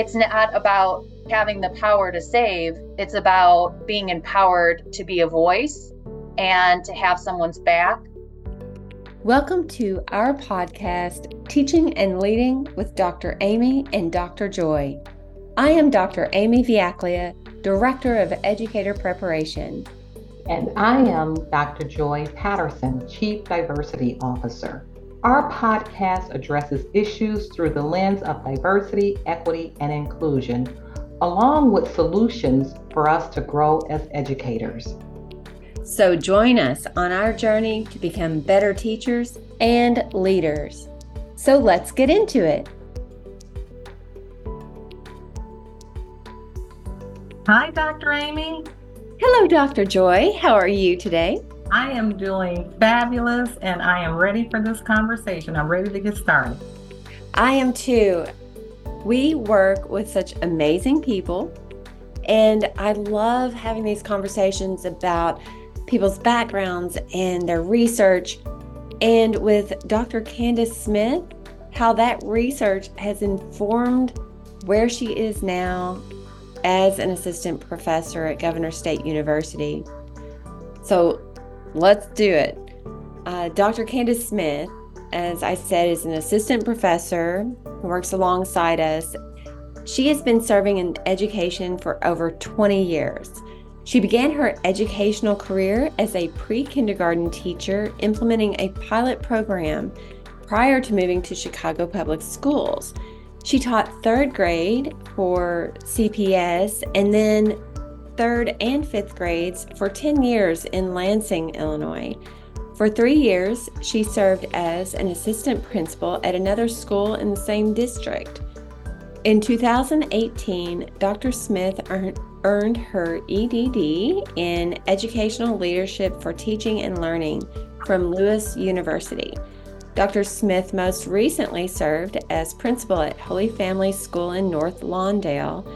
It's not about having the power to save, it's about being empowered to be a voice and to have someone's back. Welcome to our podcast, Teaching and Leading with Dr. Amy and Dr. Joy. I am Dr. Amy Viaclia, Director of Educator Preparation. And I am Dr. Joy Patterson, Chief Diversity Officer. Our podcast addresses issues through the lens of diversity, equity, and inclusion, along with solutions for us to grow as educators. So join us on our journey to become better teachers and leaders. So let's get into it. Hi, Dr. Amy. Hello, Dr. Joy. How are you today? I am doing fabulous, and I am ready for this conversation. I'm ready to get started. I am too. We work with such amazing people, and I love having these conversations about people's backgrounds and their research, and with Dr. Candace Smith, how that research has informed where she is now as an assistant professor at Governors State University. So let's do it. Dr. Candace Smith, as I said, is an assistant professor who works alongside us. She has been serving in education for over 20 years. She began her educational career as a pre-kindergarten teacher, implementing a pilot program prior to moving to Chicago Public Schools. She taught third grade for CPS and then third and fifth grades for 10 years in Lansing, Illinois. For 3 years, she served as an assistant principal at another school in the same district. In 2018, Dr. Smith earned her EdD in Educational Leadership for Teaching and Learning from Lewis University. Dr. Smith most recently served as principal at Holy Family School in North Lawndale,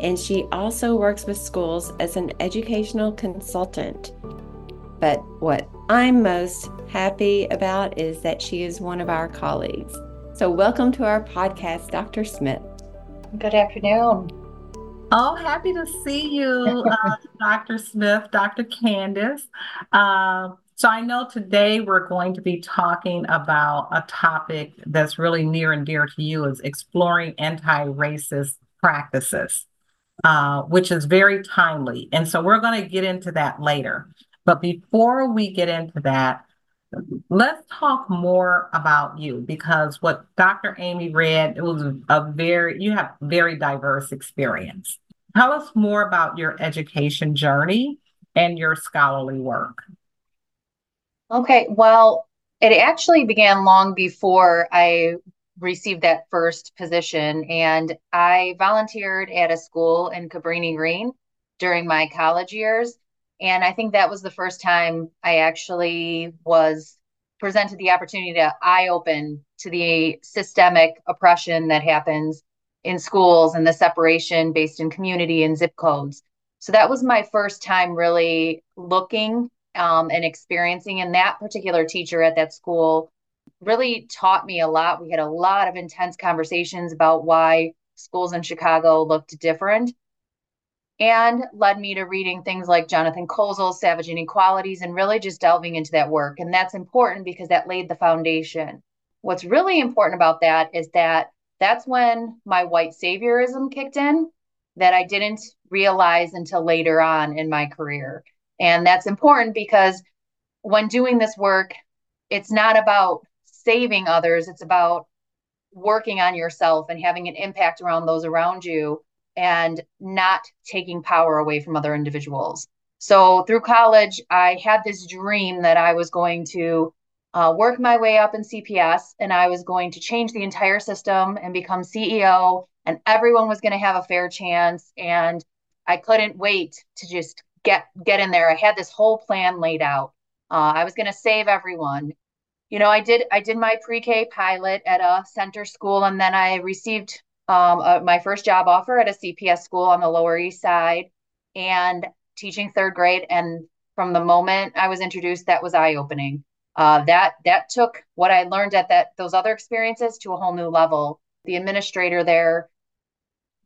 and she also works with schools as an educational consultant. But what I'm most happy about is that she is one of our colleagues. So welcome to our podcast, Dr. Smith. Good afternoon. Oh, happy to see you, Dr. Smith, Dr. Candace. So I know today we're going to be talking about a topic that's really near and dear to you, is exploring anti-racist practices, which is very timely. And so we're going to get into that later. But before we get into that, let's talk more about you, because what Dr. Amy read, it was you have very diverse experience. Tell us more about your education journey and your scholarly work. Okay, well, it actually began long before I received that first position, and I volunteered at a school in Cabrini Green during my college years, and I think that was the first time I actually was presented the opportunity to eye open to the systemic oppression that happens in schools and the separation based in community and zip codes. So that was my first time really looking and experiencing, and that particular teacher at that school really taught me a lot. We had a lot of intense conversations about why schools in Chicago looked different, and led me to reading things like Jonathan Virgo's Savage Inequalities and really just delving into that work. And that's important because that laid the foundation. What's really important about that is that that's when my white saviorism kicked in that I didn't realize until later on in my career. And that's important because when doing this work, it's not about saving others, it's about working on yourself and having an impact around those around you and not taking power away from other individuals. So through college, I had this dream that I was going to work my way up in CPS, and I was going to change the entire system and become CEO, and everyone was going to have a fair chance. And I couldn't wait to just get in there. I had this whole plan laid out. I was going to save everyone. You know, I did my pre-K pilot at a center school, and then I received my first job offer at a CPS school on the Lower East Side and teaching third grade. And from the moment I was introduced, that was eye-opening. That took what I learned at those other experiences to a whole new level. The administrator there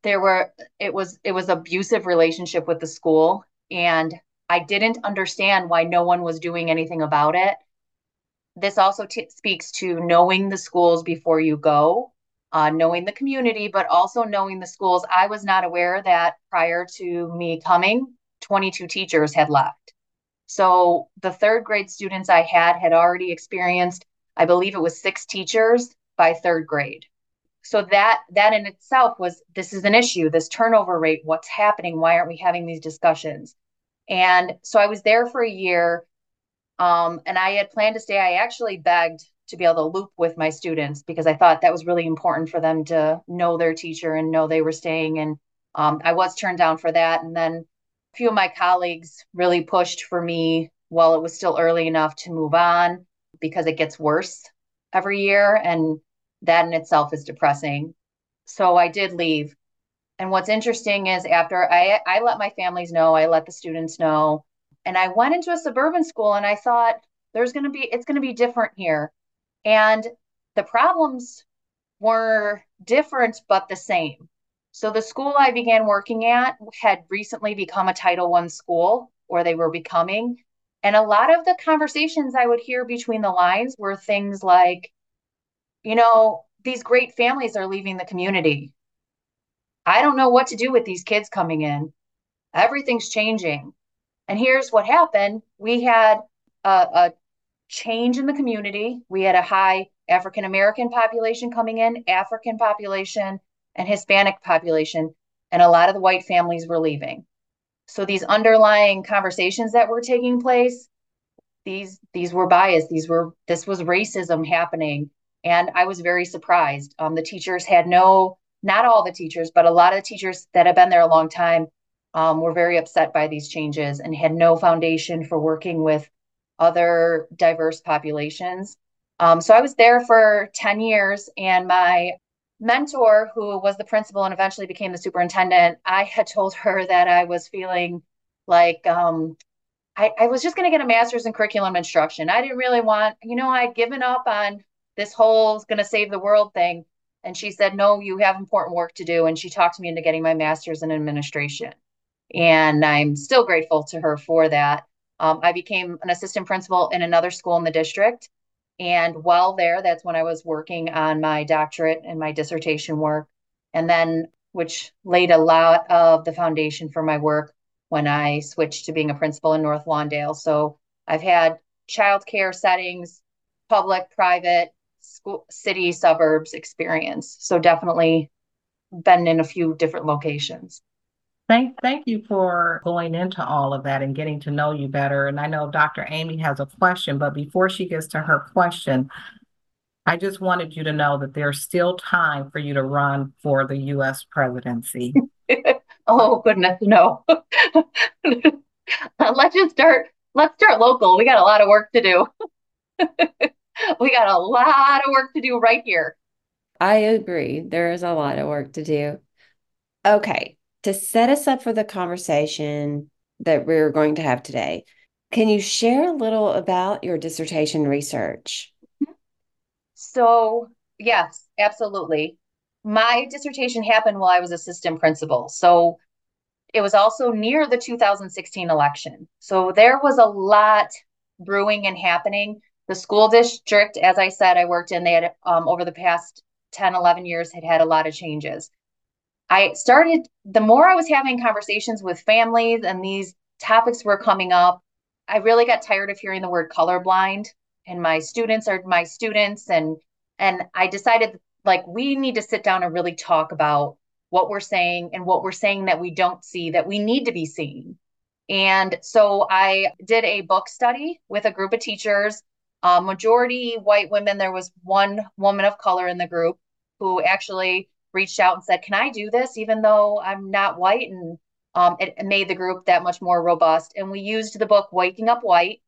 it was abusive relationship with the school, and I didn't understand why no one was doing anything about it. This also speaks to knowing the schools before you go, knowing the community, but also knowing the schools. I was not aware that prior to me coming, 22 teachers had left. So the third grade students I had already experienced, I believe it was 6 teachers by third grade. So that in itself was, this is an issue, this turnover rate, what's happening? Why aren't we having these discussions? And so I was there for a year, and I had planned to stay. I actually begged to be able to loop with my students because I thought that was really important for them to know their teacher and know they were staying. And I was turned down for that. And then a few of my colleagues really pushed for me while it was still early enough to move on, because it gets worse every year. And that in itself is depressing. So I did leave. And what's interesting is after I let my families know, I let the students know, and I went into a suburban school, and I thought it's going to be different here. And the problems were different, but the same. So the school I began working at had recently become a Title I school, or they were becoming. And a lot of the conversations I would hear between the lines were things like, you know, these great families are leaving the community. I don't know what to do with these kids coming in. Everything's changing. And here's what happened. We had a change in the community. We had a high African-American population coming in, African population, and Hispanic population. And a lot of the white families were leaving. So these underlying conversations that were taking place, these were biased. This was racism happening. And I was very surprised. The teachers had not all the teachers, but a lot of the teachers that have been there a long time were very upset by these changes and had no foundation for working with other diverse populations. So I was there for 10 years, and my mentor, who was the principal and eventually became the superintendent, I had told her that I was feeling like I was just going to get a master's in curriculum instruction. I didn't really want, I'd given up on this whole going to save the world thing. And she said, no, you have important work to do. And she talked me into getting my master's in administration. And I'm still grateful to her for that. I became an assistant principal in another school in the district. And while there, that's when I was working on my doctorate and my dissertation work. And then, which laid a lot of the foundation for my work when I switched to being a principal in North Lawndale. So I've had childcare settings, public, private, school, city, suburbs experience. So definitely been in a few different locations. Thank you for going into all of that and getting to know you better. And I know Dr. Amy has a question, but before she gets to her question, I just wanted you to know that there's still time for you to run for the U.S. presidency. Oh, goodness, no. Let's start local. We got a lot of work to do. We got a lot of work to do right here. I agree. There is a lot of work to do. Okay. To set us up for the conversation that we're going to have today, can you share a little about your dissertation research? So, yes, absolutely. My dissertation happened while I was assistant principal. So it was also near the 2016 election. So there was a lot brewing and happening. The school district, as I said, I worked in, they had over the past 10, 11 years had a lot of changes. The more I was having conversations with families and these topics were coming up, I really got tired of hearing the word colorblind, and my students are my students. And I decided, like, we need to sit down and really talk about what we're saying and what we're saying that we don't see, that we need to be seeing. And so I did a book study with a group of teachers. Majority white women. There was one woman of color in the group who actually reached out and said, can I do this even though I'm not white? And it made the group that much more robust. And we used the book Waking Up White.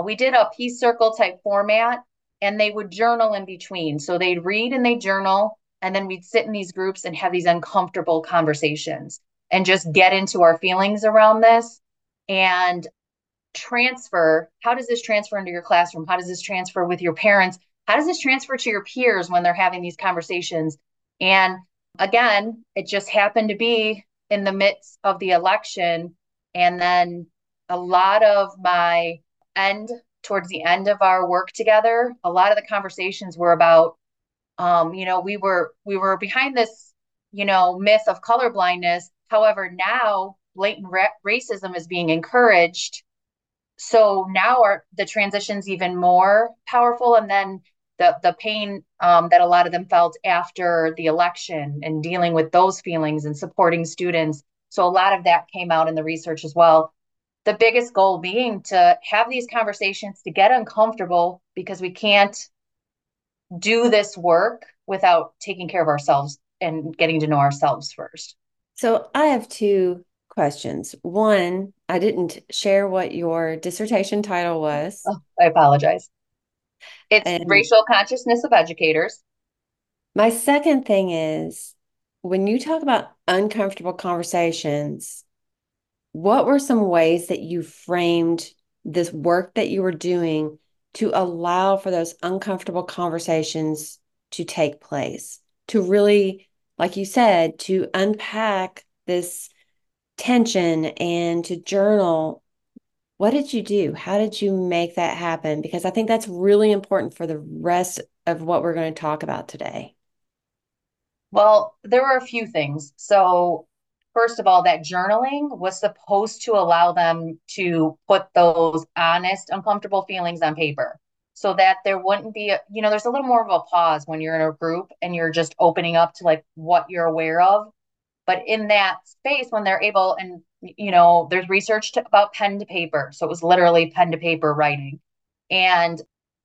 We did a peace circle type format, and they would journal in between. So they'd read and they journal, and then we'd sit in these groups and have these uncomfortable conversations and just get into our feelings around this. And transfer, how does this transfer into your classroom? How does this transfer with your parents? How does this transfer to your peers when they're having these conversations? And Again, it just happened to be in the midst of the election. And then a lot of my towards the end of our work together, a lot of the conversations were about, we were behind this, myth of colorblindness. However, now blatant racism is being encouraged. So now the transition's even more powerful. And then the pain that a lot of them felt after the election and dealing with those feelings and supporting students. So a lot of that came out in the research as well. The biggest goal being to have these conversations, to get uncomfortable, because we can't do this work without taking care of ourselves and getting to know ourselves first. So I have two questions. One, I didn't share what your dissertation title was. Oh, I apologize. It's Racial Consciousness of Educators. My second thing is, when you talk about uncomfortable conversations, what were some ways that you framed this work that you were doing to allow for those uncomfortable conversations to take place, to really, like you said, to unpack this tension and to journal? What did you do? How did you make that happen? Because I think that's really important for the rest of what we're going to talk about today. Well, there were a few things. So first of all, that journaling was supposed to allow them to put those honest, uncomfortable feelings on paper so that there wouldn't be, there's a little more of a pause when you're in a group and you're just opening up to like what you're aware of. But in that space, when they're able, and, there's research about pen to paper. So it was literally pen to paper writing. And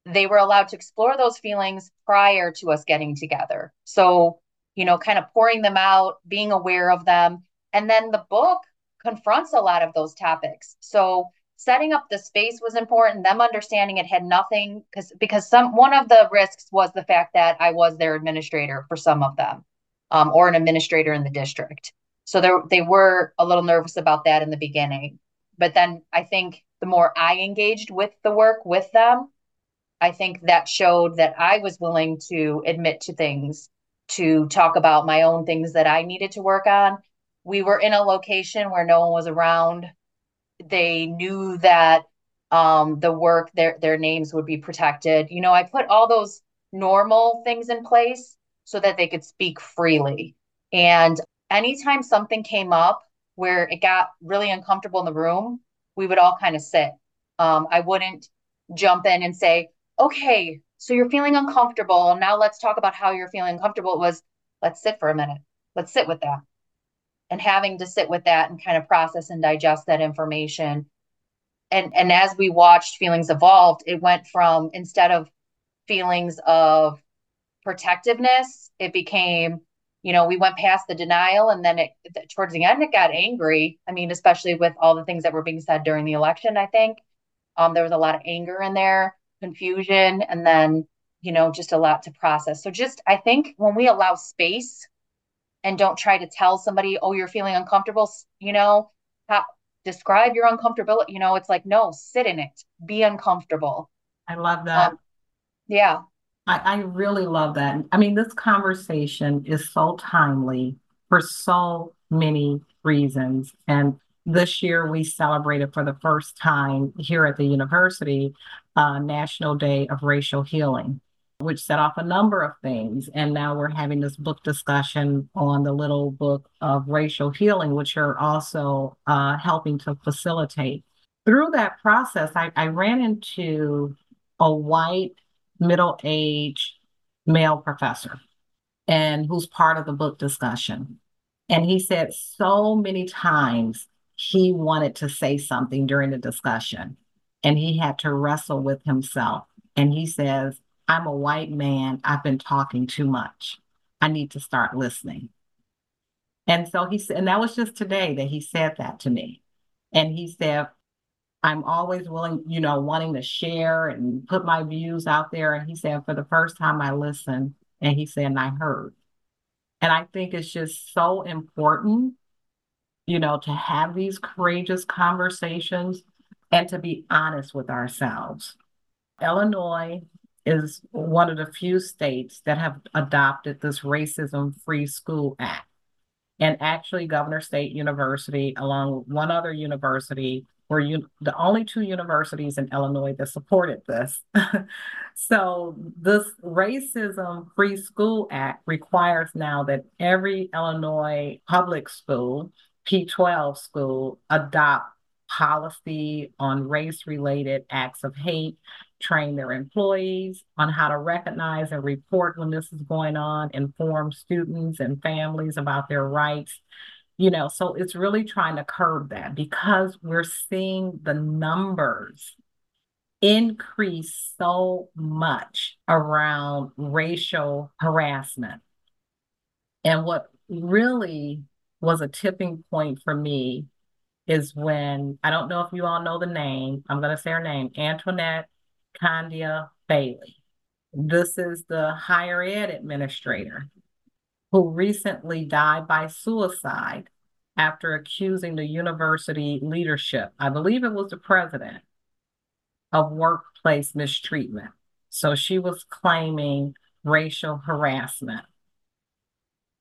they were allowed to explore those feelings prior to us getting together. So, kind of pouring them out, being aware of them. And then the book confronts a lot of those topics. So setting up the space was important. Them understanding it had nothing, because one of the risks was the fact that I was their administrator for some of them. Or an administrator in the district. So they were a little nervous about that in the beginning. But then I think the more I engaged with the work with them, I think that showed that I was willing to admit to things, to talk about my own things that I needed to work on. We were in a location where no one was around. They knew that the work, their names would be protected. I put all those normal things in place so that they could speak freely. And anytime something came up where it got really uncomfortable in the room, we would all kind of sit. I wouldn't jump in and say, okay, so you're feeling uncomfortable. Now let's talk about how you're feeling uncomfortable. It was, let's sit for a minute. Let's sit with that. And having to sit with that and kind of process and digest that information. And as we watched feelings evolved, it went from, instead of feelings of protectiveness, it became, we went past the denial, and then towards the end, it got angry. I mean, especially with all the things that were being said during the election, I think there was a lot of anger in there, confusion, and then, just a lot to process. So I think when we allow space and don't try to tell somebody, oh, you're feeling uncomfortable, describe your uncomfortability, it's like, no, sit in it, be uncomfortable. I love that. Yeah. I really love that. I mean, this conversation is so timely for so many reasons. And this year we celebrated for the first time here at the university, National Day of Racial Healing, which set off a number of things. And now we're having this book discussion on the Little Book of Racial Healing, which you're also helping to facilitate. Through that process, I ran into a white middle-aged male professor, and who's part of the book discussion. And he said so many times he wanted to say something during the discussion, and he had to wrestle with himself. And he says, I'm a white man. I've been talking too much. I need to start listening. And so he said, and that was just today that he said that to me. And he said, I'm always willing, wanting to share and put my views out there. And he said, for the first time I listened, and he said, and I heard. And I think it's just so important, to have these courageous conversations and to be honest with ourselves. Illinois is one of the few states that have adopted this Racism-Free School Act. And actually, Governors State University, along with one other university, were the only two universities in Illinois that supported this. So this Racism-Free School Act requires now that every Illinois public school, P-12 school, adopt policy on race-related acts of hate, train their employees on how to recognize and report when this is going on, inform students and families about their rights. You know, so it's really trying to curb that because we're seeing the numbers increase so much around racial harassment. And what really was a tipping point for me is when, I don't know if you all know the name, I'm going to say her name, Antoinette Candia Bailey. This is the higher ed administrator who recently died by suicide after accusing the university leadership, I believe it was the president, of workplace mistreatment. So she was claiming racial harassment.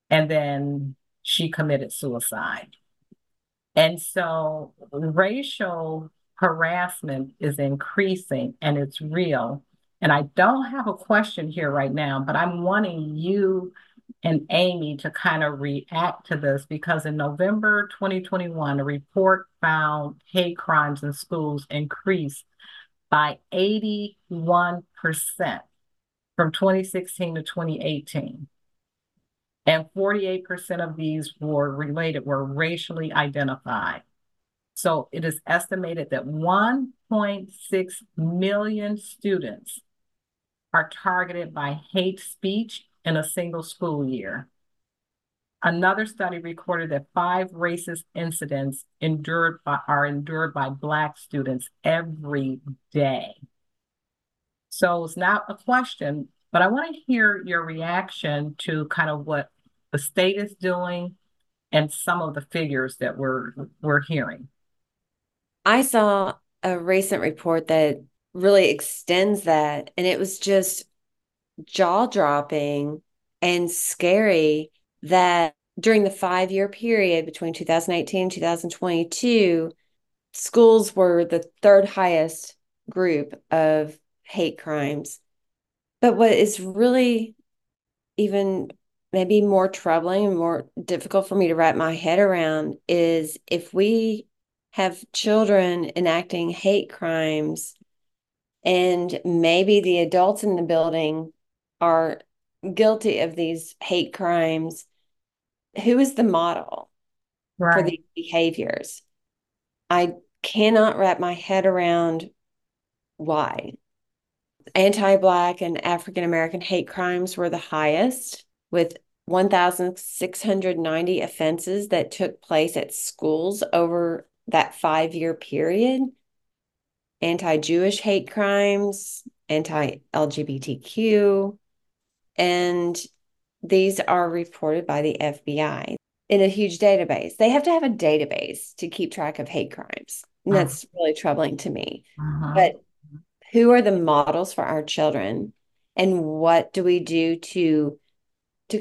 And then she committed suicide. And so racial harassment is increasing and it's real. And I don't have a question here right now, but I'm wanting you and Amy to kind of react to this because in November 2021, a report found hate crimes in schools increased by 81% from 2016 to 2018. And 48% of these were racially identified. So it is estimated that 1.6 million students are targeted by hate speech in a single school year. Another study recorded that 5 racist incidents are endured by Black students every day. So it's not a question, but I want to hear your reaction to kind of what the state is doing and some of the figures that we're hearing. I saw a recent report that really extends that, and it was just jaw-dropping and scary that during the 5-year period between 2018 and 2022, schools were the 3rd highest group of hate crimes. But what is really even maybe more troubling and more difficult for me to wrap my head around is if we have children enacting hate crimes and maybe the adults in the building are guilty of these hate crimes, who is the model right for these behaviors? I cannot wrap my head around why. Anti-Black and African-American hate crimes were the highest, with 1,690 offenses that took place at schools over that 5-year period. Anti-Jewish hate crimes, anti-LGBTQ, and these are reported by the FBI in a huge database. They have to have a database to keep track of hate crimes, and that's really troubling to me. But who are the models for our children, and what do we do to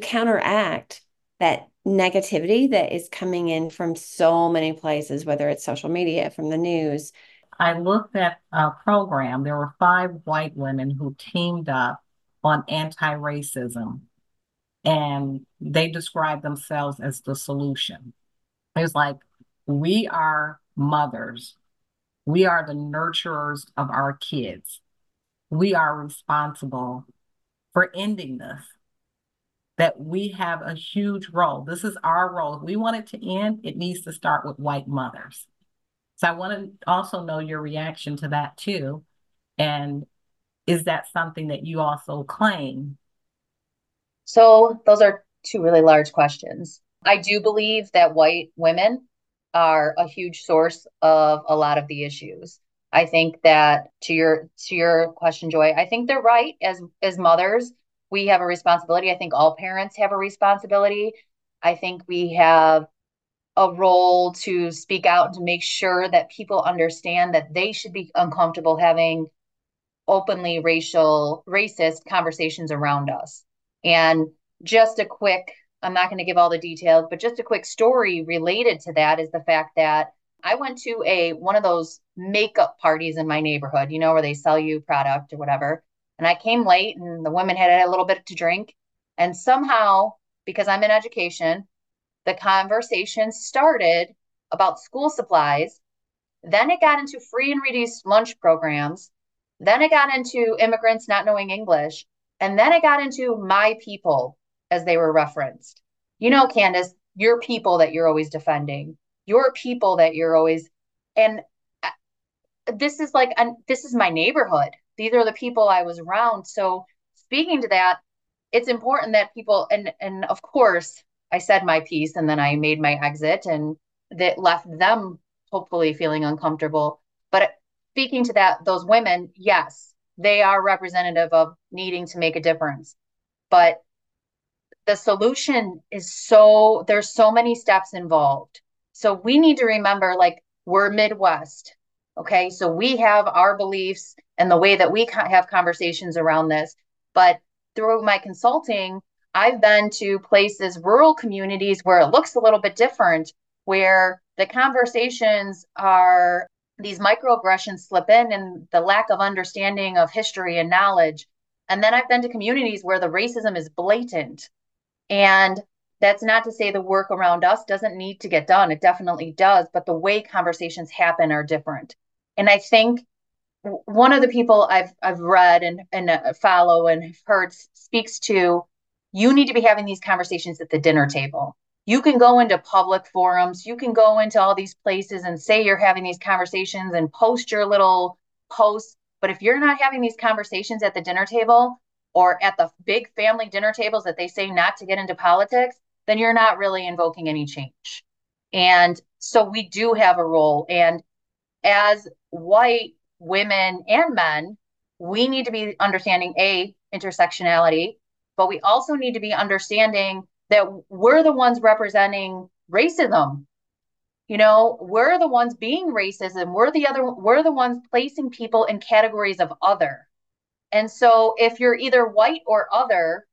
counteract that negativity that is coming in from so many places, whether it's social media, from the news? I looked at a program. There were 5 white women who teamed up on anti-racism, and they described themselves as the solution. It was like, we are mothers. We are the nurturers of our kids. We are responsible for ending this, that we have a huge role. This is our role. If we want it to end, it needs to start with white mothers. So I want to also know your reaction to that too. And is that something that you also claim? So those are 2 really large questions. I do believe that white women are a huge source of a lot of the issues. I think that to your question, Joy, I think they're right. As mothers, we have a responsibility. I think all parents have a responsibility. I think we have a role to speak out and to make sure that people understand that they should be uncomfortable having openly racist conversations around us. And just a quick, I'm not going to give all the details, but just a quick story related to that is the fact that I went to one of those makeup parties in my neighborhood, you know, where they sell you product or whatever. And I came late and the women had a little bit to drink. And somehow, because I'm in education, the conversation started about school supplies. Then it got into free and reduced lunch programs. Then it got into immigrants not knowing English. And then it got into my people as they were referenced. You know, Candace, your people that you're always defending, your people that you're always, and this is like, this is my neighborhood. These are the people I was around. So speaking to that, it's important that people, and of course, I said my piece and then I made my exit and that left them hopefully feeling uncomfortable. But speaking to that, those women, yes, they are representative of needing to make a difference. But the solution is there's so many steps involved. So we need to remember, like, we're Midwest, okay? So we have our beliefs and the way that we have conversations around this. But through my consulting, I've been to places, rural communities where it looks a little bit different, where the conversations are, these microaggressions slip in and the lack of understanding of history and knowledge. And then I've been to communities where the racism is blatant. And that's not to say the work around us doesn't need to get done. It definitely does. But the way conversations happen are different. And I think one of the people I've read and follow and heard speaks to, you need to be having these conversations at the dinner table. You can go into public forums. You can go into all these places and say you're having these conversations and post your little posts. But if you're not having these conversations at the dinner table or at the big family dinner tables that they say not to get into politics, then you're not really invoking any change. And so we do have a role. And as white women and men, we need to be understanding, A, intersectionality, but we also need to be understanding that we're the ones representing racism. You know, we're the ones being racist and we're the ones placing people in categories of other. And so if you're either white or other,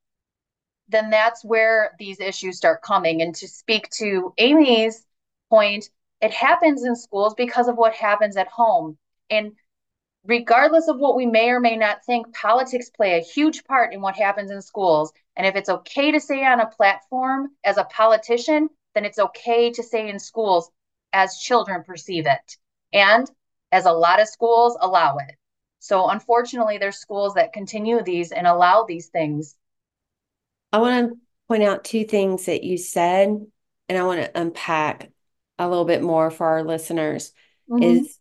then that's where these issues start coming. And to speak to Amy's point, it happens in schools because of what happens at home. And regardless of what we may or may not think, politics play a huge part in what happens in schools. And if it's okay to say on a platform as a politician, then it's okay to say in schools as children perceive it. And as a lot of schools allow it. So unfortunately, there's schools that continue these and allow these things. I want to point out two things that you said, and I want to unpack a little bit more for our listeners, mm-hmm. is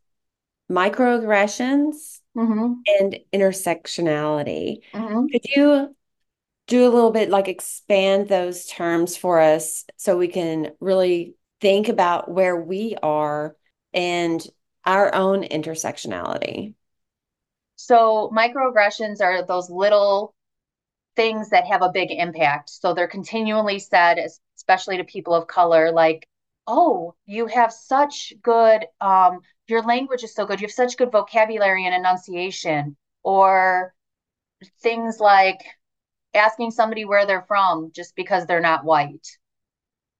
microaggressions mm-hmm. and intersectionality. Mm-hmm. Could you do a little bit, like, expand those terms for us so we can really think about where we are and our own intersectionality? So microaggressions are those little things that have a big impact. So they're continually said, especially to people of color, like, oh, you have such good, your language is so good. You have such good vocabulary and enunciation. Or things like asking somebody where they're from just because they're not white.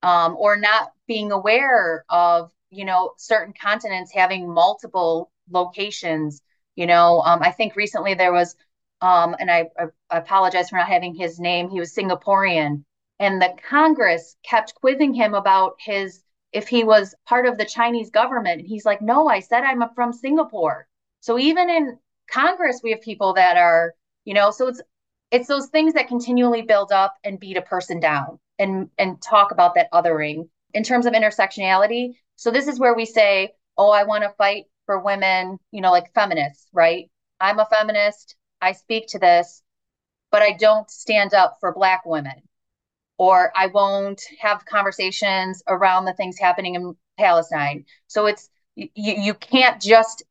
Or not being aware of, you know, certain continents having multiple locations. You know, I think recently there was, and I apologize for not having his name, he was Singaporean, and the Congress kept quizzing him about if he was part of the Chinese government. And he's like, no, I said I'm from Singapore. So even in Congress, we have people that are, you know, so it's those things that continually build up and beat a person down and talk about that othering. In terms of intersectionality, so this is where we say, oh, I want to fight for women, you know, like feminists, right? I'm a feminist, I speak to this, but I don't stand up for Black women, or I won't have conversations around the things happening in Palestine. So it's, you can't just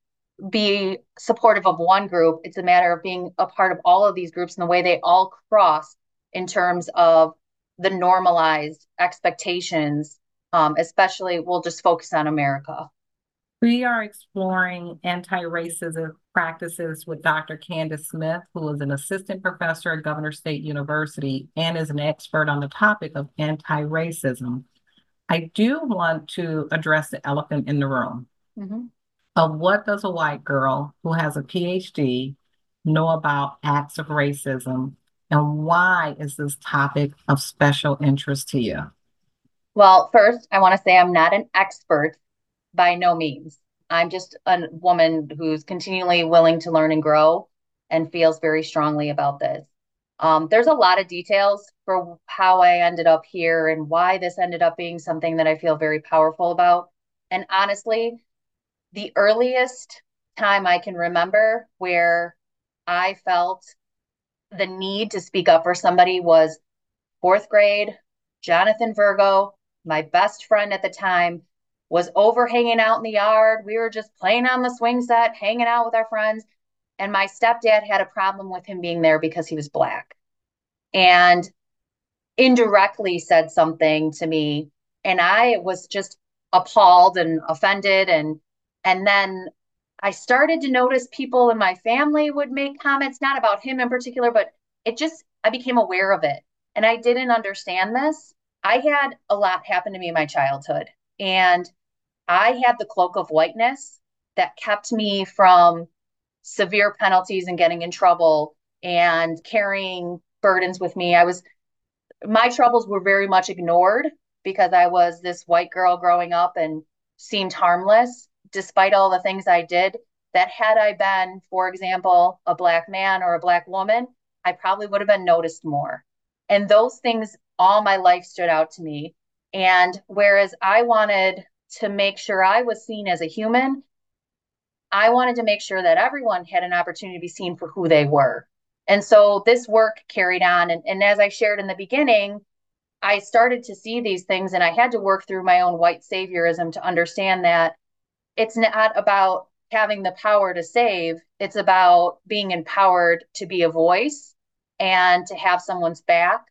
be supportive of one group. It's a matter of being a part of all of these groups and the way they all cross in terms of the normalized expectations, especially we'll just focus on America. We are exploring anti-racism practices with Dr. Candace Smith, who is an assistant professor at Governors State University and is an expert on the topic of anti-racism. I do want to address the elephant in the room of what does a white girl who has a PhD know about acts of racism, and why is this topic of special interest to you? Well, first, I want to say I'm not an expert by no means. I'm just a woman who's continually willing to learn and grow and feels very strongly about this. There's a lot of details for how I ended up here and why this ended up being something that I feel very powerful about. And honestly, the earliest time I can remember where I felt the need to speak up for somebody was fourth grade. Jonathan Virgo, my best friend at the time, was over hanging out in the yard. We were just playing on the swing set, hanging out with our friends. And my stepdad had a problem with him being there because he was Black, and indirectly said something to me. And I was just appalled and offended. And then I started to notice people in my family would make comments, not about him in particular, but it just, I became aware of it. And I didn't understand this. I had a lot happen to me in my childhood, and I had the cloak of whiteness that kept me from severe penalties and getting in trouble and carrying burdens with me. My troubles were very much ignored because I was this white girl growing up and seemed harmless despite all the things I did, that had I been, for example, a Black man or a Black woman, I probably would have been noticed more. And those things all my life stood out to me. And whereas I wanted to make sure I was seen as a human, I wanted to make sure that everyone had an opportunity to be seen for who they were. And so this work carried on. And as I shared in the beginning, I started to see these things, and I had to work through my own white saviorism to understand that it's not about having the power to save. It's about being empowered to be a voice and to have someone's back.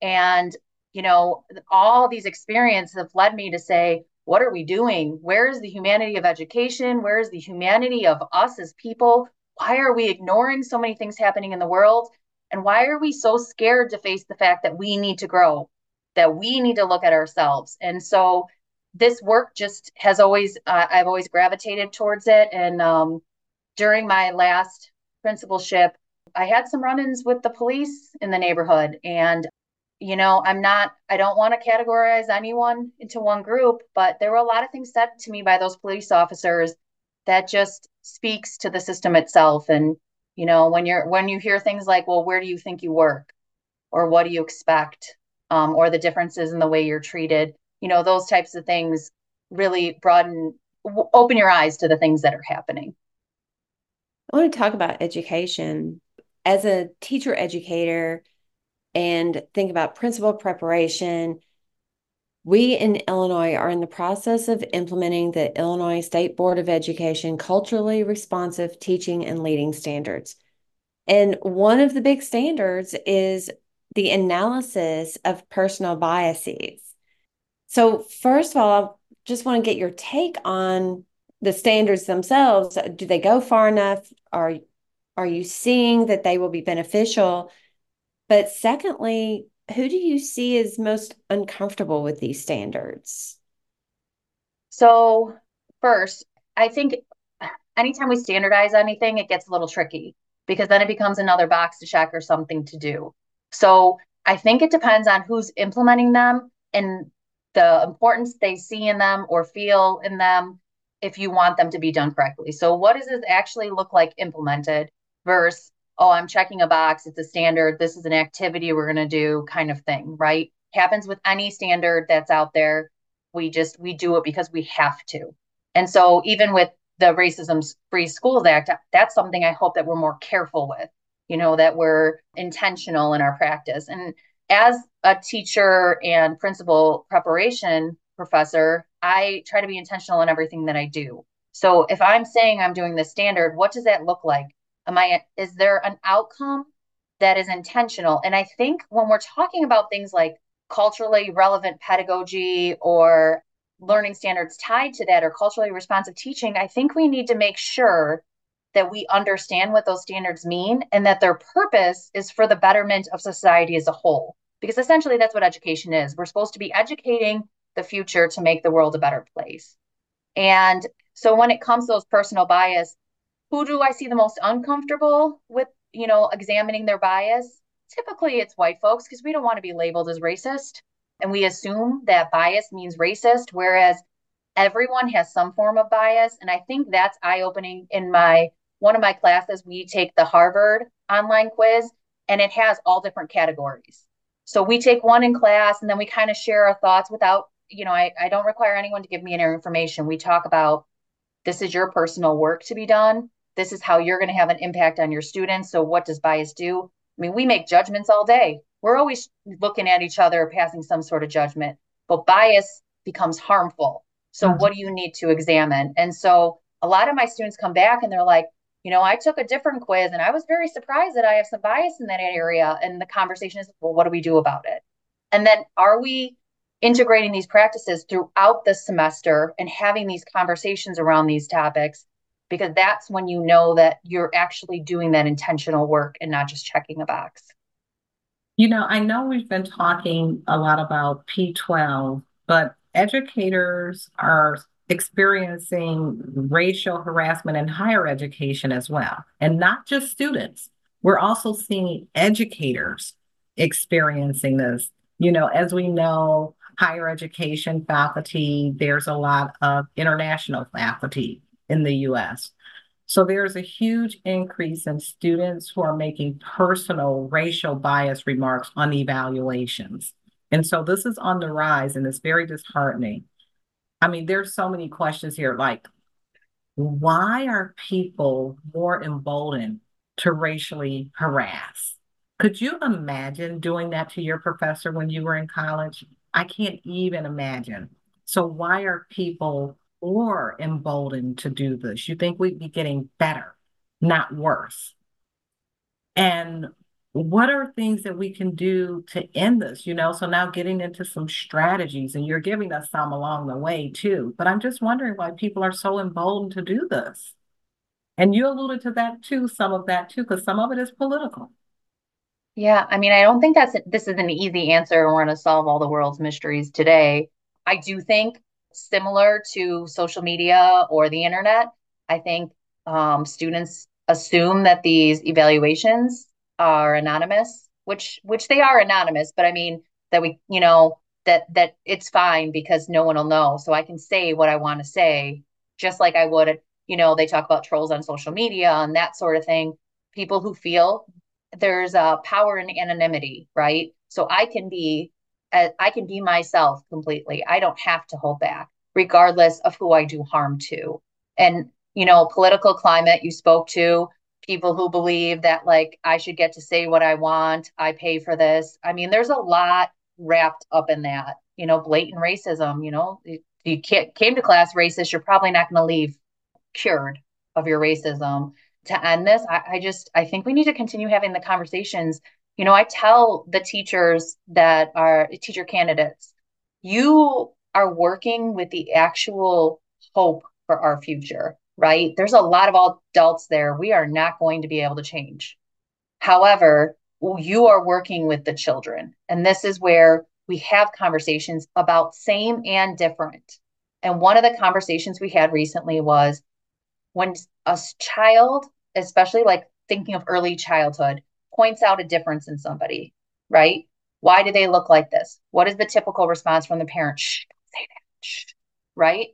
And, you know, all these experiences have led me to say, what are we doing? Where is the humanity of education? Where is the humanity of us as people? Why are we ignoring so many things happening in the world? And why are we so scared to face the fact that we need to grow, that we need to look at ourselves? And so this work just has always, I've always gravitated towards it. And during my last principalship, I had some run-ins with the police in the neighborhood. And, you know, I don't want to categorize anyone into one group, but there were a lot of things said to me by those police officers that just speaks to the system itself. And, you know, when you hear things like, well, where do you think you work? Or what do you expect? Or the differences in the way you're treated, you know, those types of things really open your eyes to the things that are happening. I want to talk about education. As a teacher educator, and think about principal preparation, we in Illinois are in the process of implementing the Illinois State Board of Education Culturally Responsive Teaching and Leading Standards. And one of the big standards is the analysis of personal biases. So first of all, I just want to get your take on the standards themselves. Do they go far enough? Are you seeing that they will be beneficial? But secondly, who do you see as most uncomfortable with these standards? So first, I think anytime we standardize anything, it gets a little tricky because then it becomes another box to check or something to do. So I think it depends on who's implementing them and the importance they see in them or feel in them if you want them to be done correctly. So what does this actually look like implemented versus, oh, I'm checking a box, it's a standard, this is an activity we're going to do kind of thing, right? Happens with any standard that's out there. We do it because we have to. And so even with the Racism-Free Schools Act, that's something I hope that we're more careful with, you know, that we're intentional in our practice. And as a teacher and principal preparation professor, I try to be intentional in everything that I do. So if I'm saying I'm doing this standard, what does that look like? Is there an outcome that is intentional? And I think when we're talking about things like culturally relevant pedagogy or learning standards tied to that or culturally responsive teaching, I think we need to make sure that we understand what those standards mean and that their purpose is for the betterment of society as a whole. Because essentially that's what education is. We're supposed to be educating the future to make the world a better place. And so when it comes to those personal bias, who do I see the most uncomfortable with, you know, examining their bias? Typically it's white folks, because we don't want to be labeled as racist. And we assume that bias means racist, whereas everyone has some form of bias. And I think that's eye-opening. In one of my classes, we take the Harvard online quiz, and it has all different categories. So we take one in class, and then we kind of share our thoughts without, you know, I don't require anyone to give me any information. We talk about, this is your personal work to be done. This is how you're going to have an impact on your students. So what does bias do? I mean, we make judgments all day. We're always looking at each other, passing some sort of judgment, but bias becomes harmful. So what do you need to examine? And so a lot of my students come back and they're like, you know, I took a different quiz and I was very surprised that I have some bias in that area. And the conversation is, well, what do we do about it? And then are we integrating these practices throughout the semester and having these conversations around these topics? Because that's when you know that you're actually doing that intentional work and not just checking a box. You know, I know we've been talking a lot about P-12, but educators are experiencing racial harassment in higher education as well. And not just students. We're also seeing educators experiencing this. You know, as we know, higher education faculty, there's a lot of international faculty in the U.S. So there's a huge increase in students who are making personal racial bias remarks on evaluations. And so this is on the rise and it's very disheartening. I mean, there's so many questions here, like, why are people more emboldened to racially harass? Could you imagine doing that to your professor when you were in college? I can't even imagine. So why are people or emboldened to do this? You think we'd be getting better, not worse. And what are things that we can do to end this? You know, so now getting into some strategies, and you're giving us some along the way too, but I'm just wondering why people are so emboldened to do this. And you alluded to that too, some of that too, because some of it is political. Yeah, I mean, I don't think this is an easy answer. We're going to solve all the world's mysteries today. I do think, similar to social media or the internet, I think students assume that these evaluations are anonymous, which they are anonymous, but I mean that we, you know, that it's fine because no one will know. So I can say what I want to say, just like I would, you know, they talk about trolls on social media and that sort of thing. People who feel there's power in anonymity, right? So I can be myself completely. I don't have to hold back, regardless of who I do harm to. And, you know, political climate you spoke to, people who believe that, like, I should get to say what I want, I pay for this. I mean, there's a lot wrapped up in that, you know, blatant racism. You know, if you came to class racist, you're probably not going to leave cured of your racism. To end this, I think we need to continue having the conversations. You know, I tell the teachers that are teacher candidates, you are working with the actual hope for our future, right? There's a lot of adults there. We are not going to be able to change. However, you are working with the children. And this is where we have conversations about same and different. And one of the conversations we had recently was when a child, especially like thinking of early childhood, points out a difference in somebody, right? Why do they look like this? What is the typical response from the parent? Shh, don't say that, shh, right?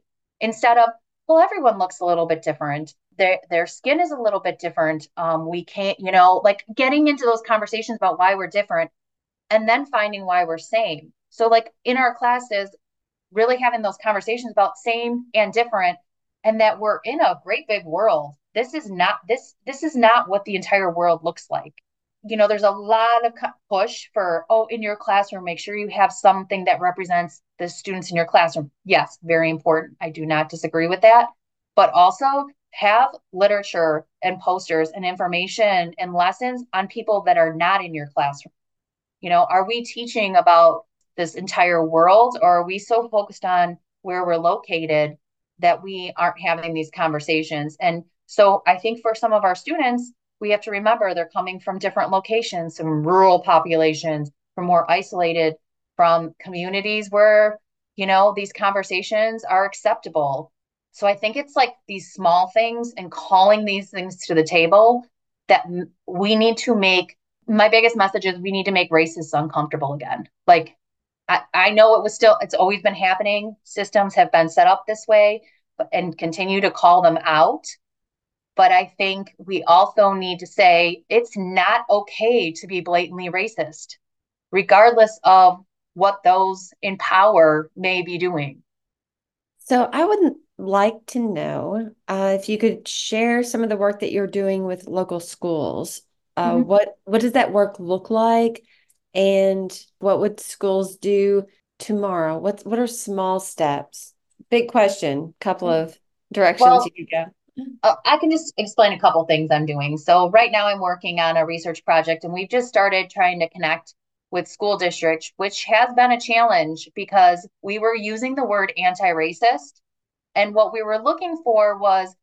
Instead of, well, everyone looks a little bit different. Their skin is a little bit different. We can't, you know, like getting into those conversations about why we're different and then finding why we're same. So like in our classes, really having those conversations about same and different, and that we're in a great big world. This is not what the entire world looks like. You know, there's a lot of push for, oh, in your classroom, make sure you have something that represents the students in your classroom. Yes, very important. I do not disagree with that. But also have literature and posters and information and lessons on people that are not in your classroom. You know, are we teaching about this entire world, or are we so focused on where we're located, that we aren't having these conversations. And so I think for some of our students, we have to remember they're coming from different locations, from rural populations, from more isolated, from communities where, you know, these conversations are acceptable. So I think it's like these small things and calling these things to the table that we need to make. My biggest message is we need to make racists uncomfortable again. Like, I know it was still, it's always been happening. Systems have been set up this way and continue to call them out. But I think we also need to say it's not okay to be blatantly racist, regardless of what those in power may be doing. So I would like to know if you could share some of the work that you're doing with local schools. Mm-hmm. What does that work look like? And what would schools do tomorrow? What are small steps? Big question, couple of directions you could go. I can just explain a couple things I'm doing. So right now I'm working on a research project, and we've just started trying to connect with school districts, which has been a challenge because we were using the word anti-racist. And what we were looking for was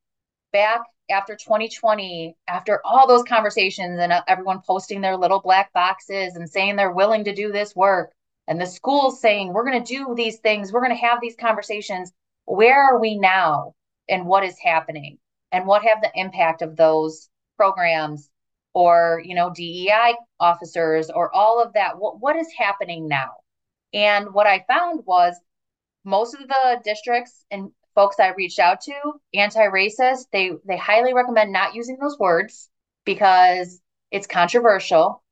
back after 2020, after all those conversations and everyone posting their little black boxes and saying they're willing to do this work, and the schools saying, we're going to do these things, we're going to have these conversations, where are we now and what is happening? And what have the impact of those programs or, you know, DEI officers or all of that? What is happening now? And what I found was most of the districts and folks I reached out to, anti-racist, they highly recommend not using those words because it's controversial.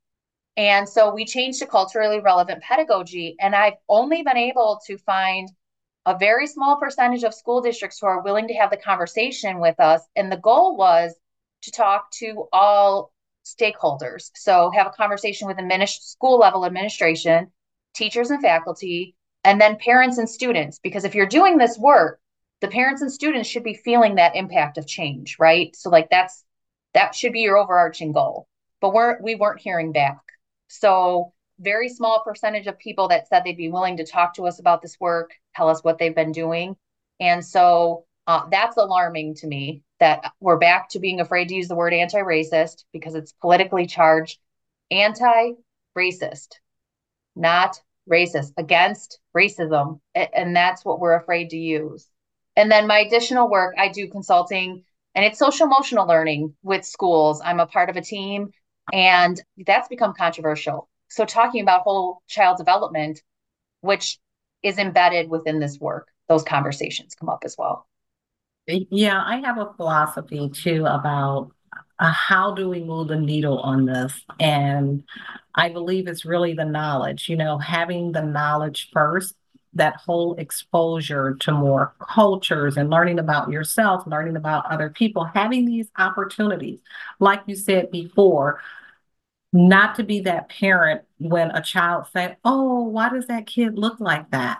And so we changed to culturally relevant pedagogy. And I've only been able to find a very small percentage of school districts who are willing to have the conversation with us. And the goal was to talk to all stakeholders. So have a conversation with school level administration, teachers and faculty, and then parents and students. Because if you're doing this work, the parents and students should be feeling that impact of change, right? So like that should be your overarching goal, but we weren't hearing back. So very small percentage of people that said they'd be willing to talk to us about this work, tell us what they've been doing. And so that's alarming to me that we're back to being afraid to use the word anti-racist because it's politically charged. Anti-racist, not racist, against racism. And that's what we're afraid to use. And then my additional work, I do consulting, and it's social emotional learning with schools. I'm a part of a team, and that's become controversial. So talking about whole child development, which is embedded within this work, those conversations come up as well. Yeah, I have a philosophy too about how do we move the needle on this? And I believe it's really the knowledge, you know, having the knowledge first. That whole exposure to more cultures and learning about yourself, learning about other people, having these opportunities, like you said before, not to be that parent when a child said, oh, why does that kid look like that?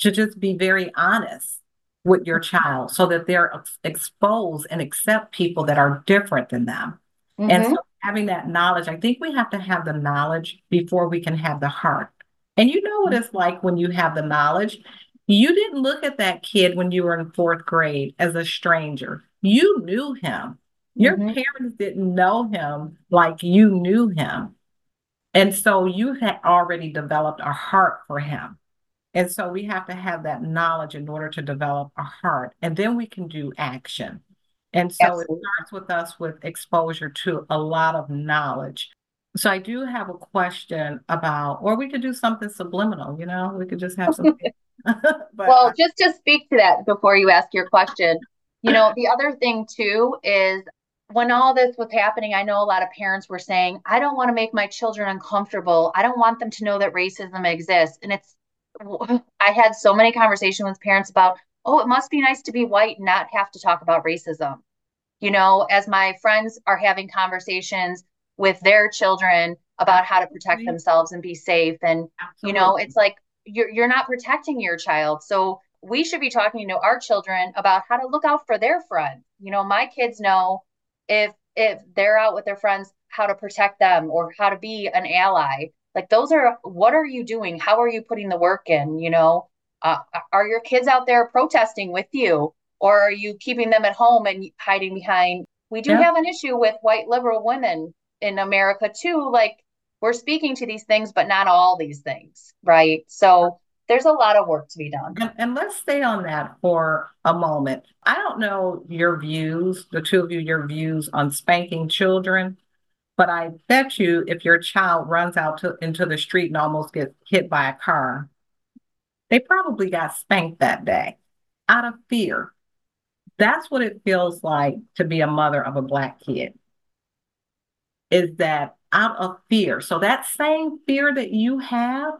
To just be very honest with your child so that they're exposed and accept people that are different than them. Mm-hmm. And so having that knowledge, I think we have to have the knowledge before we can have the heart. And you know what it's like when you have the knowledge. You didn't look at that kid when you were in fourth grade as a stranger. You knew him. Your parents didn't know him like you knew him. And so you had already developed a heart for him. And so we have to have that knowledge in order to develop a heart. And then we can do action. And so It starts with us with exposure to a lot of knowledge. So I do have a question about, or we could do something subliminal, you know, we could just have some. Well, just to speak to that before you ask your question, you know, the other thing too is when all this was happening, I know a lot of parents were saying, I don't want to make my children uncomfortable. I don't want them to know that racism exists. And I had so many conversations with parents about, oh, it must be nice to be white and not have to talk about racism. You know, as my friends are having conversations with their children about how to protect themselves and be safe. And, you know, it's like, you're not protecting your child. So we should be talking to our children about how to look out for their friends. You know, my kids know if they're out with their friends, how to protect them or how to be an ally. Like those are, what are you doing? How are you putting the work in? You know, Are your kids out there protesting with you, or are you keeping them at home and hiding behind? We do have an issue with white liberal women in America too. Like, we're speaking to these things, but not all these things, right? So there's a lot of work to be done. And let's stay on that for a moment. I don't know your views, the two of you, your views on spanking children, but I bet you if your child runs out into the street and almost gets hit by a car, they probably got spanked that day out of fear. That's what it feels like to be a mother of a Black kid, is that out of fear. So that same fear that you have,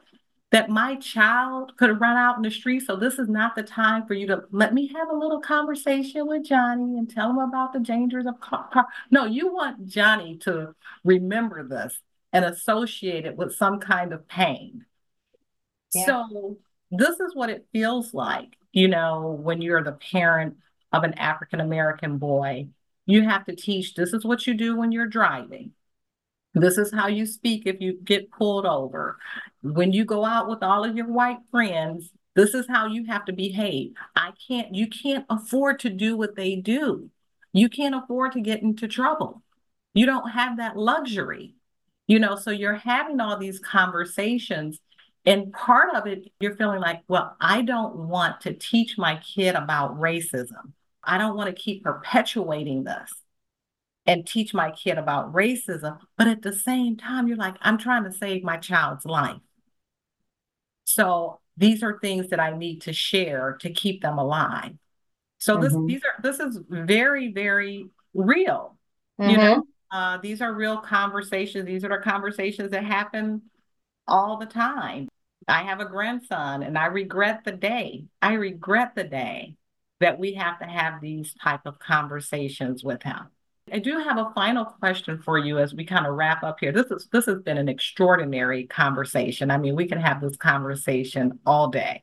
that my child could run out in the street, so this is not the time for you to let me have a little conversation with Johnny and tell him about the dangers of car. No, you want Johnny to remember this and associate it with some kind of pain. Yeah. So this is what it feels like, you know, when you're the parent of an African-American boy. You have to teach, this is what you do when you're driving. This is how you speak if you get pulled over. When you go out with all of your white friends, this is how you have to behave. You can't afford to do what they do. You can't afford to get into trouble. You don't have that luxury, you know, so you're having all these conversations, and part of it, you're feeling like, well, I don't want to teach my kid about racism. I don't want to keep perpetuating this and teach my kid about racism. But at the same time, you're like, I'm trying to save my child's life. So these are things that I need to share to keep them alive. So this is very, very real. Mm-hmm. You know, these are real conversations. These are the conversations that happen all the time. I have a grandson, and I regret the day. I regret the day that we have to have these type of conversations with him. I do have a final question for you as we kind of wrap up here. This has been an extraordinary conversation. I mean, we can have this conversation all day,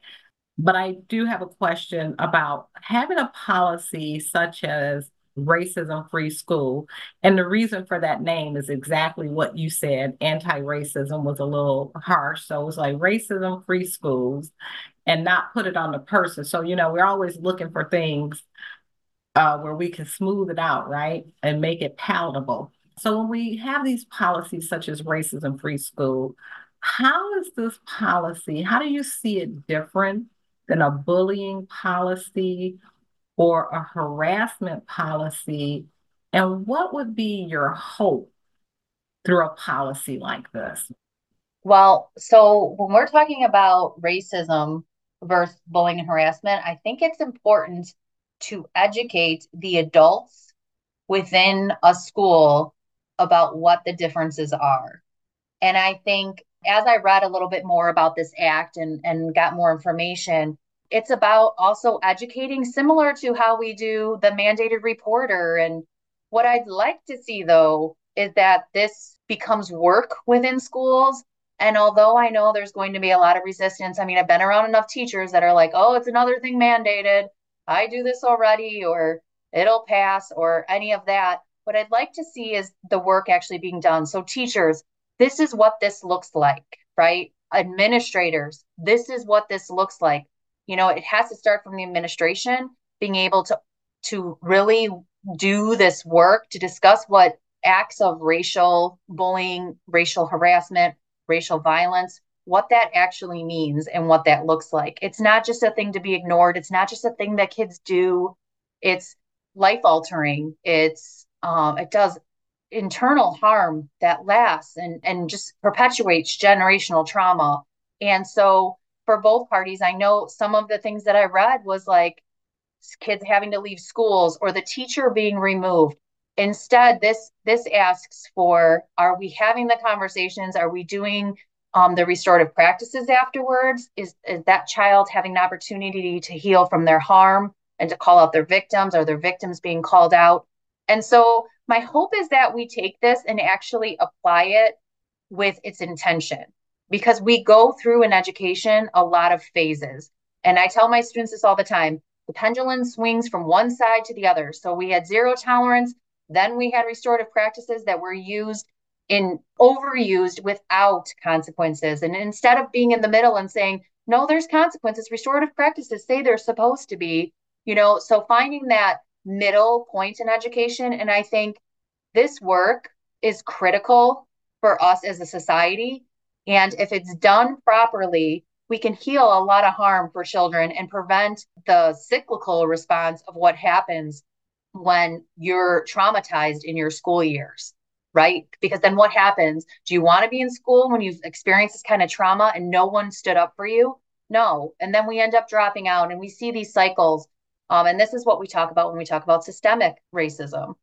but I do have a question about having a policy such as racism-free school. And the reason for that name is exactly what you said. Anti-racism was a little harsh. So it was like racism-free schools, and not put it on the person. So, you know, we're always looking for things where we can smooth it out, right? And make it palatable. So when we have these policies such as racism-free school, how is this policy, how do you see it different than a bullying policy or a harassment policy? And what would be your hope through a policy like this? Well, so when we're talking about racism versus bullying and harassment, I think it's important to educate the adults within a school about what the differences are. And I think as I read a little bit more about this act and got more information, it's about also educating, similar to how we do the mandated reporter. And what I'd like to see, though, is that this becomes work within schools. And although I know there's going to be a lot of resistance, I mean, I've been around enough teachers that are like, oh, it's another thing mandated. I do this already, or it'll pass, or any of that. What I'd like to see is the work actually being done. So teachers, this is what this looks like, right? Administrators, this is what this looks like. You know, it has to start from the administration, being able to really do this work, to discuss what acts of racial bullying, racial harassment, racial violence, what that actually means and what that looks like. It's not just a thing to be ignored. It's not just a thing that kids do. It's life altering. It's it does internal harm that lasts and just perpetuates generational trauma. And so for both parties, I know some of the things that I read was like kids having to leave schools or the teacher being removed. Instead, this asks for, are we having the conversations? Are we doing the restorative practices afterwards? Is that child having an opportunity to heal from their harm and to call out their victims? Are their victims being called out? And so my hope is that we take this and actually apply it with its intention, because we go through in education a lot of phases. And I tell my students this all the time, the pendulum swings from one side to the other. So we had zero tolerance, then we had restorative practices that were used overused without consequences. And instead of being in the middle and saying, No, there's consequences. Restorative practices say they're supposed to be, you know, so finding that middle point in education. And I think this work is critical for us as a society. And if it's done properly, we can heal a lot of harm for children and prevent the cyclical response of what happens when you're traumatized in your school years, right? Because then what happens? Do you want to be in school when you've experienced this kind of trauma and no one stood up for you? No. And then we end up dropping out, and we see these cycles. And this is what we talk about when we talk about systemic racism.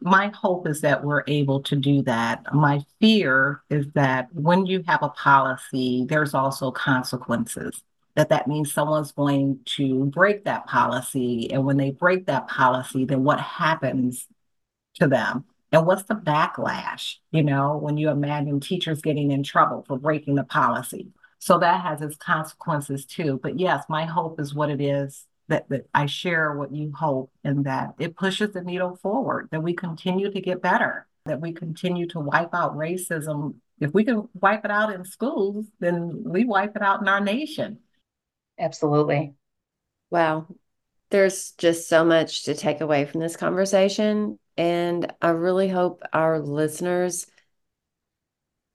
My hope is that we're able to do that. My fear is that when you have a policy, there's also consequences, that means someone's going to break that policy. And when they break that policy, then what happens to them? And what's the backlash, you know, when you imagine teachers getting in trouble for breaking the policy? So that has its consequences too. But yes, my hope is what it is. That I share what you hope, and that it pushes the needle forward, that we continue to get better, that we continue to wipe out racism. If we can wipe it out in schools, then we wipe it out in our nation. Absolutely. Wow. There's just so much to take away from this conversation. And I really hope our listeners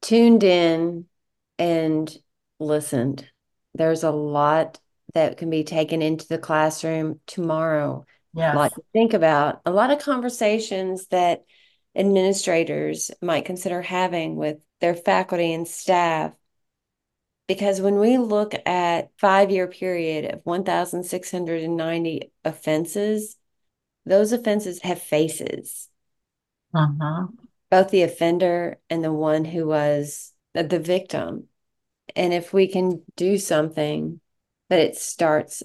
tuned in and listened. There's a lot that can be taken into the classroom tomorrow. Yes. A lot to think about, a lot of conversations that administrators might consider having with their faculty and staff. Because when we look at a 5-year period of 1,690 offenses, those offenses have faces. Uh-huh. Both the offender and the one who was the victim. And if we can do something, but it starts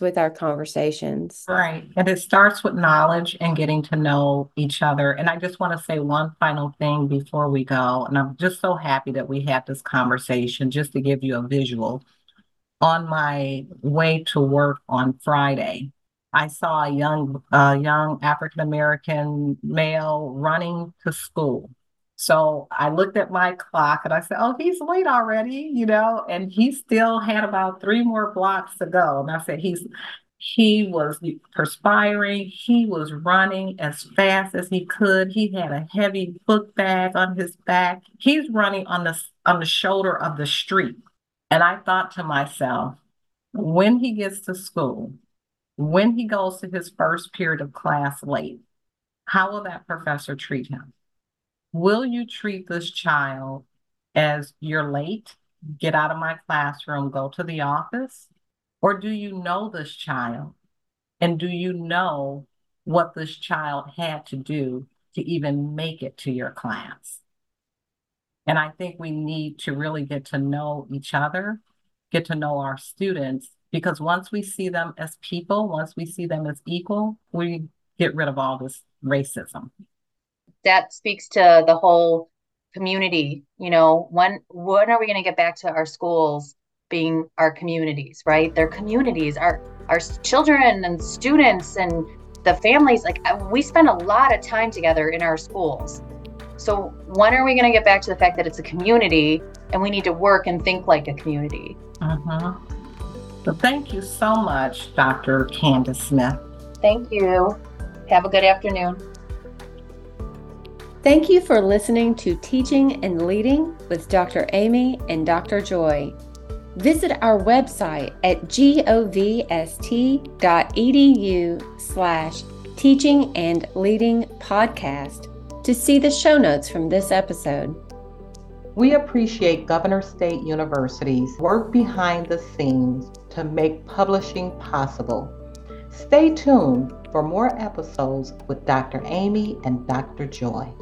with our conversations. Right. And it starts with knowledge and getting to know each other. And I just want to say one final thing before we go. And I'm just so happy that we had this conversation, just to give you a visual. On my way to work on Friday, I saw a young African-American male running to school. So I looked at my clock and I said, oh, he's late already, you know, and he still had about 3 more blocks to go. And I said, he was perspiring. He was running as fast as he could. He had a heavy book bag on his back. He's running on the shoulder of the street. And I thought to myself, when he gets to school, when he goes to his first period of class late, how will that professor treat him? Will you treat this child as you're late, get out of my classroom, go to the office? Or do you know this child? And do you know what this child had to do to even make it to your class? And I think we need to really get to know each other, get to know our students, because once we see them as people, once we see them as equal, we get rid of all this racism. That speaks to the whole community. You know, when are we going to get back to our schools being our communities, right? They're communities, our children and students and the families. Like, we spend a lot of time together in our schools. So when are we going to get back to the fact that it's a community and we need to work and think like a community? Uh-huh. So thank you so much, Dr. Candace Smith. Thank you. Have a good afternoon. Thank you for listening to Teaching and Leading with Dr. Amy and Dr. Joy. Visit our website at govst.edu/teaching-and-leading-podcast to see the show notes from this episode. We appreciate Governors State University's work behind the scenes to make publishing possible. Stay tuned for more episodes with Dr. Amy and Dr. Joy.